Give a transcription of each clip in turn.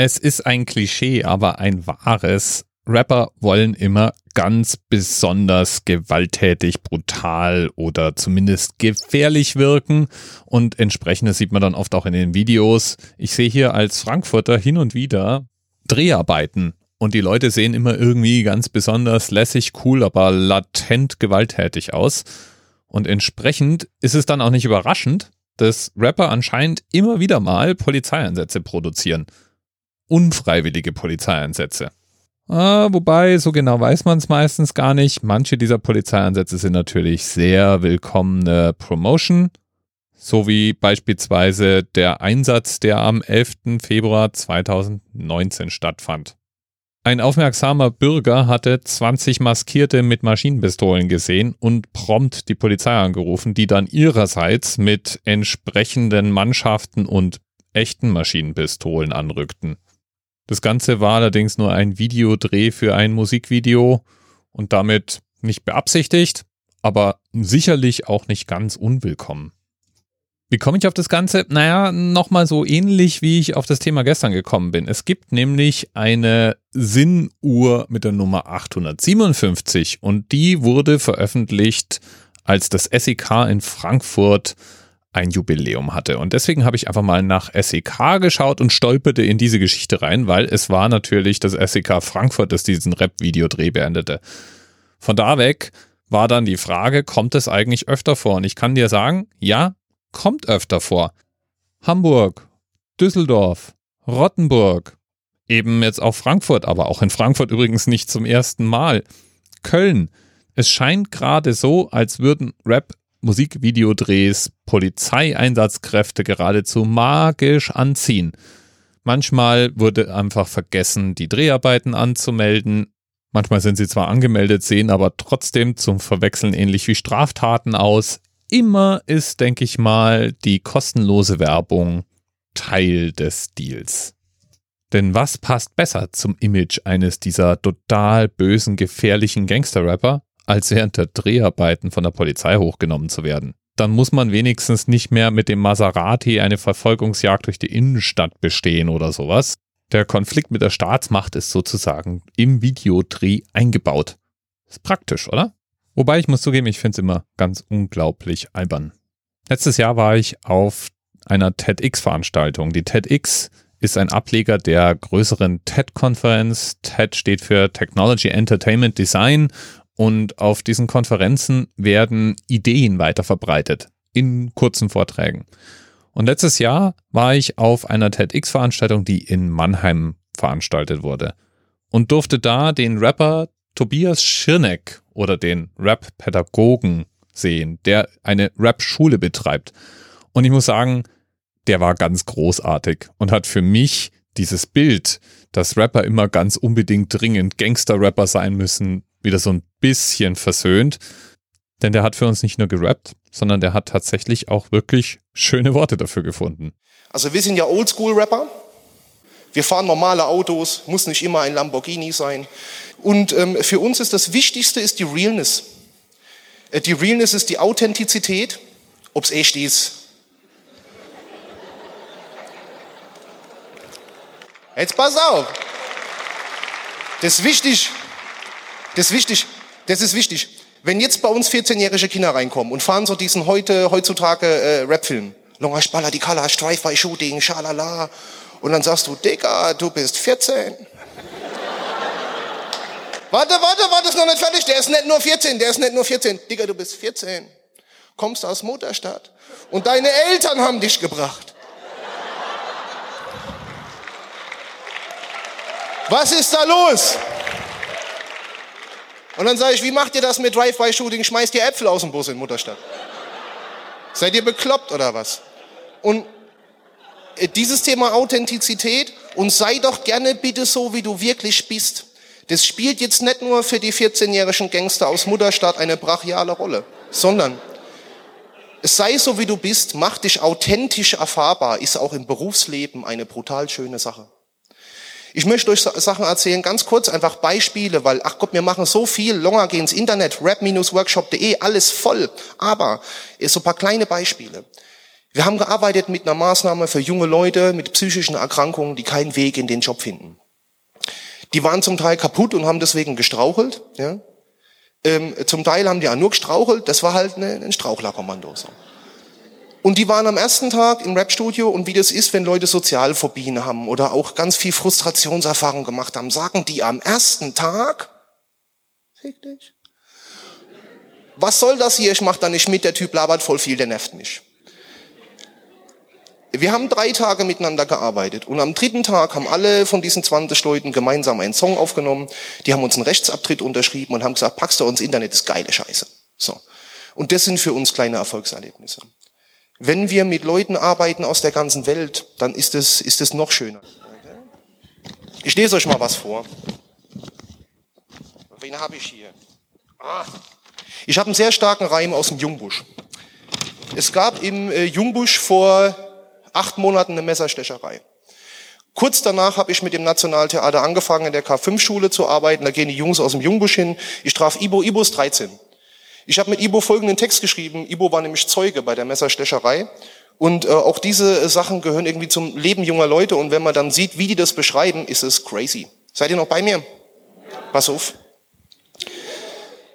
Es ist ein Klischee, aber ein wahres. Rapper wollen immer ganz besonders gewalttätig, brutal oder zumindest gefährlich wirken und entsprechendes sieht man dann oft auch in den Videos. Ich sehe hier als Frankfurter hin und wieder Dreharbeiten und die Leute sehen immer irgendwie ganz besonders lässig, cool, aber latent gewalttätig aus und entsprechend ist es dann auch nicht überraschend, dass Rapper anscheinend immer wieder mal Polizeieinsätze produzieren. Unfreiwillige Polizeieinsätze. Wobei, so genau weiß man es meistens gar nicht. Manche dieser Polizeieinsätze sind natürlich sehr willkommene Promotion, so wie beispielsweise der Einsatz, der am 11. Februar 2019 stattfand. Ein aufmerksamer Bürger hatte 20 Maskierte mit Maschinenpistolen gesehen und prompt die Polizei angerufen, die dann ihrerseits mit entsprechenden Mannschaften und echten Maschinenpistolen anrückten. Das Ganze war allerdings nur ein Videodreh für ein Musikvideo und damit nicht beabsichtigt, aber sicherlich auch nicht ganz unwillkommen. Wie komme ich auf das Ganze? Naja, nochmal so ähnlich, wie ich auf das Thema gestern gekommen bin. Es gibt nämlich eine Sinnuhr mit der Nummer 857 und die wurde veröffentlicht, als das SEK in Frankfurt ein Jubiläum hatte. Und deswegen habe ich einfach mal nach SEK geschaut und stolperte in diese Geschichte rein, weil es war natürlich das SEK Frankfurt, das diesen Rap-Videodreh beendete. Von da weg war dann die Frage, kommt es eigentlich öfter vor? Und ich kann dir sagen, ja, kommt öfter vor. Hamburg, Düsseldorf, Rottenburg, eben jetzt auch Frankfurt, aber auch in Frankfurt übrigens nicht zum ersten Mal. Köln, es scheint gerade so, als würden Rap Musikvideodrehs Polizeieinsatzkräfte geradezu magisch anziehen. Manchmal wurde einfach vergessen, die Dreharbeiten anzumelden. Manchmal sind sie zwar angemeldet, sehen aber trotzdem zum Verwechseln ähnlich wie Straftaten aus. Immer ist, denke ich mal, die kostenlose Werbung Teil des Deals. Denn was passt besser zum Image eines dieser total bösen, gefährlichen Gangster-Rapper, als während der Dreharbeiten von der Polizei hochgenommen zu werden? Dann muss man wenigstens nicht mehr mit dem Maserati eine Verfolgungsjagd durch die Innenstadt bestehen oder sowas. Der Konflikt mit der Staatsmacht ist sozusagen im Videodreh eingebaut. Ist praktisch, oder? Wobei, ich muss zugeben, ich finde es immer ganz unglaublich albern. Letztes Jahr war ich auf einer TEDx-Veranstaltung. Die TEDx ist ein Ableger der größeren TED-Konferenz. TED steht für Technology Entertainment Design. Und auf diesen Konferenzen werden Ideen weiter verbreitet in kurzen Vorträgen. Und letztes Jahr war ich auf einer TEDx-Veranstaltung, die in Mannheim veranstaltet wurde und durfte da den Rapper Tobias Schirneck oder den Rap-Pädagogen sehen, der eine Rap-Schule betreibt. Und ich muss sagen, der war ganz großartig und hat für mich dieses Bild, dass Rapper immer ganz unbedingt dringend Gangster-Rapper sein müssen, wieder so ein bisschen versöhnt, denn der hat für uns nicht nur gerappt, sondern der hat tatsächlich auch wirklich schöne Worte dafür gefunden. Also wir sind ja Oldschool-Rapper, wir fahren normale Autos, muss nicht immer ein Lamborghini sein und für uns ist das Wichtigste ist die Realness. Die Realness ist die Authentizität, ob es echt ist. Jetzt pass auf, das ist wichtig. Das ist wichtig. Wenn jetzt bei uns 14-jährige Kinder reinkommen und fahren so diesen heutzutage Rap-Film. Long Ash Balla, die Kala, Streifer, Shooting, Schalala. Und dann sagst du, Digga, du bist 14. Warte, ist noch nicht fertig. Der ist nicht nur 14. Digga, du bist 14. Kommst aus Mutterstadt. Und deine Eltern haben dich gebracht. Was ist da los? Und dann sage ich, wie macht ihr das mit Drive-by-Shooting? Schmeißt ihr Äpfel aus dem Bus in Mutterstadt? Seid ihr bekloppt oder was? Und dieses Thema Authentizität und sei doch gerne bitte so, wie du wirklich bist. Das spielt jetzt nicht nur für die 14-jährigen Gangster aus Mutterstadt eine brachiale Rolle, sondern sei so, wie du bist, mach dich authentisch erfahrbar, ist auch im Berufsleben eine brutal schöne Sache. Ich möchte euch Sachen erzählen, ganz kurz, einfach Beispiele, weil, ach Gott, wir machen so viel, longer gehen ins Internet, rap-workshop.de, alles voll. Aber so ein paar kleine Beispiele. Wir haben gearbeitet mit einer Maßnahme für junge Leute mit psychischen Erkrankungen, die keinen Weg in den Job finden. Die waren zum Teil kaputt und haben deswegen gestrauchelt. Ja? Zum Teil haben die auch nur gestrauchelt, das war halt ein Strauchlerkommando. So. Und die waren am ersten Tag im Rap-Studio und wie das ist, wenn Leute Sozialphobien haben oder auch ganz viel Frustrationserfahrung gemacht haben, sagen die am ersten Tag, fick dich, was soll das hier, ich mach da nicht mit, der Typ labert voll viel, der nervt mich. Wir haben 3 Tage miteinander gearbeitet und am 3. Tag haben alle von diesen 20 Leuten gemeinsam einen Song aufgenommen, die haben uns einen Rechtsabtritt unterschrieben und haben gesagt, packst du uns Internet, ist geile Scheiße. So. Und das sind für uns kleine Erfolgserlebnisse. Wenn wir mit Leuten arbeiten aus der ganzen Welt, dann ist es noch schöner. Ich lese euch mal was vor. Wen habe ich hier? Ich habe einen sehr starken Reim aus dem Jungbusch. Es gab im Jungbusch vor 8 Monaten eine Messerstecherei. Kurz danach habe ich mit dem Nationaltheater angefangen, in der K5-Schule zu arbeiten. Da gehen die Jungs aus dem Jungbusch hin. Ich traf Ibo. Ibo ist 13. Ich habe mit Ibo folgenden Text geschrieben. Ibo war nämlich Zeuge bei der Messerstecherei. Und auch diese Sachen gehören irgendwie zum Leben junger Leute. Und wenn man dann sieht, wie die das beschreiben, ist es crazy. Seid ihr noch bei mir? Pass auf.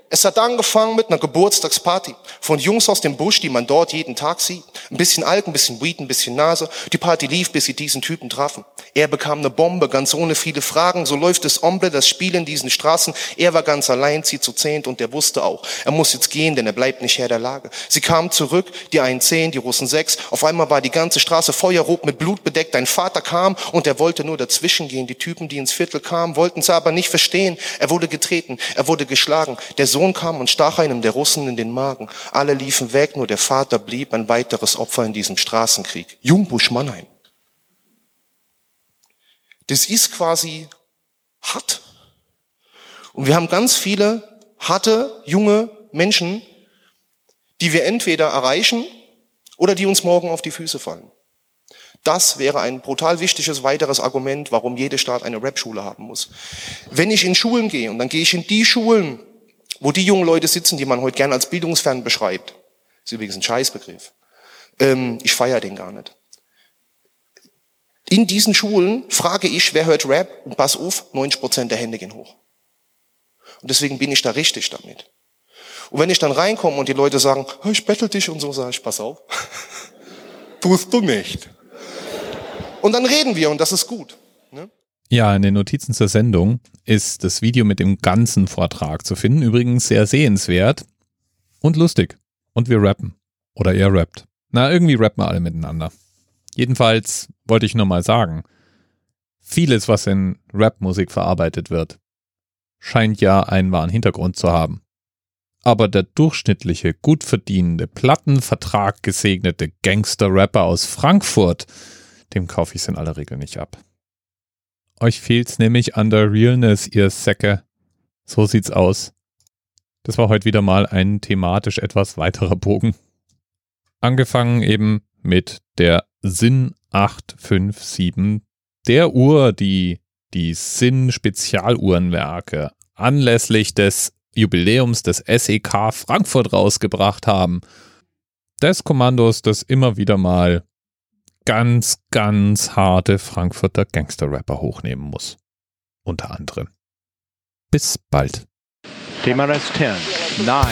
Es hat angefangen mit einer Geburtstagsparty von Jungs aus dem Busch, die man dort jeden Tag sieht. Ein bisschen Alk, ein bisschen Weed, ein bisschen Nase. Die Party lief, bis sie diesen Typen trafen. Er bekam eine Bombe, ganz ohne viele Fragen. So läuft das Omble, das Spiel in diesen Straßen. Er war ganz allein, sie zu 10 und der wusste auch, er muss jetzt gehen, denn er bleibt nicht Herr der Lage. Sie kamen zurück, die einen 10, die Russen 6. Auf einmal war die ganze Straße feuerrot mit Blut bedeckt. Ein Vater kam und er wollte nur dazwischen gehen. Die Typen, die ins Viertel kamen, wollten es aber nicht verstehen. Er wurde getreten, er wurde geschlagen. Der Sohn kam und stach einem der Russen in den Magen. Alle liefen weg, nur der Vater blieb ein weiteres Opfer in diesem Straßenkrieg. Jungbusch Mannheim. Das ist quasi hart. Und wir haben ganz viele harte, junge Menschen, die wir entweder erreichen oder die uns morgen auf die Füße fallen. Das wäre ein brutal wichtiges weiteres Argument, warum jeder Staat eine Rap-Schule haben muss. Wenn ich in Schulen gehe, und dann gehe ich in die Schulen, wo die jungen Leute sitzen, die man heute gerne als bildungsfern beschreibt. Ist übrigens ein Scheißbegriff. Ich feiere den gar nicht. In diesen Schulen frage ich, wer hört Rap? Und pass auf, 90% der Hände gehen hoch. Und deswegen bin ich da richtig damit. Und wenn ich dann reinkomme und die Leute sagen, ich bettel dich und so, sage ich, pass auf. Tust du nicht. Und dann reden wir und das ist gut. Ne? Ja, in den Notizen zur Sendung ist das Video mit dem ganzen Vortrag zu finden. Übrigens sehr sehenswert und lustig. Und wir rappen. Oder er rappt. Na, irgendwie rappen wir alle miteinander. Jedenfalls wollte ich nochmal sagen, vieles, was in Rapmusik verarbeitet wird, scheint ja einen wahren Hintergrund zu haben. Aber der durchschnittliche, gut verdienende, Plattenvertrag gesegnete Gangster-Rapper aus Frankfurt, dem kaufe ich es in aller Regel nicht ab. Euch fehlt's nämlich an der Realness, ihr Säcke. So sieht's aus. Das war heute wieder mal ein thematisch etwas weiterer Bogen. Angefangen eben mit der Sinn 857, der Uhr, die die Sinn Spezialuhrenwerke anlässlich des Jubiläums des SEK Frankfurt rausgebracht haben. Des Kommandos, das immer wieder mal ganz, ganz harte Frankfurter Gangster-Rapper hochnehmen muss. Unter anderem. Bis bald. TMRS 10, 9, 8.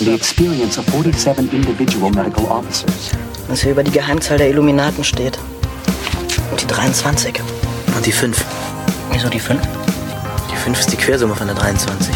The experience of 47 individual medical officers. Was hier über die Geheimzahl der Illuminaten steht. Und die 23. Und die 5. Wieso die 5? Die 5 ist die Quersumme von der 23.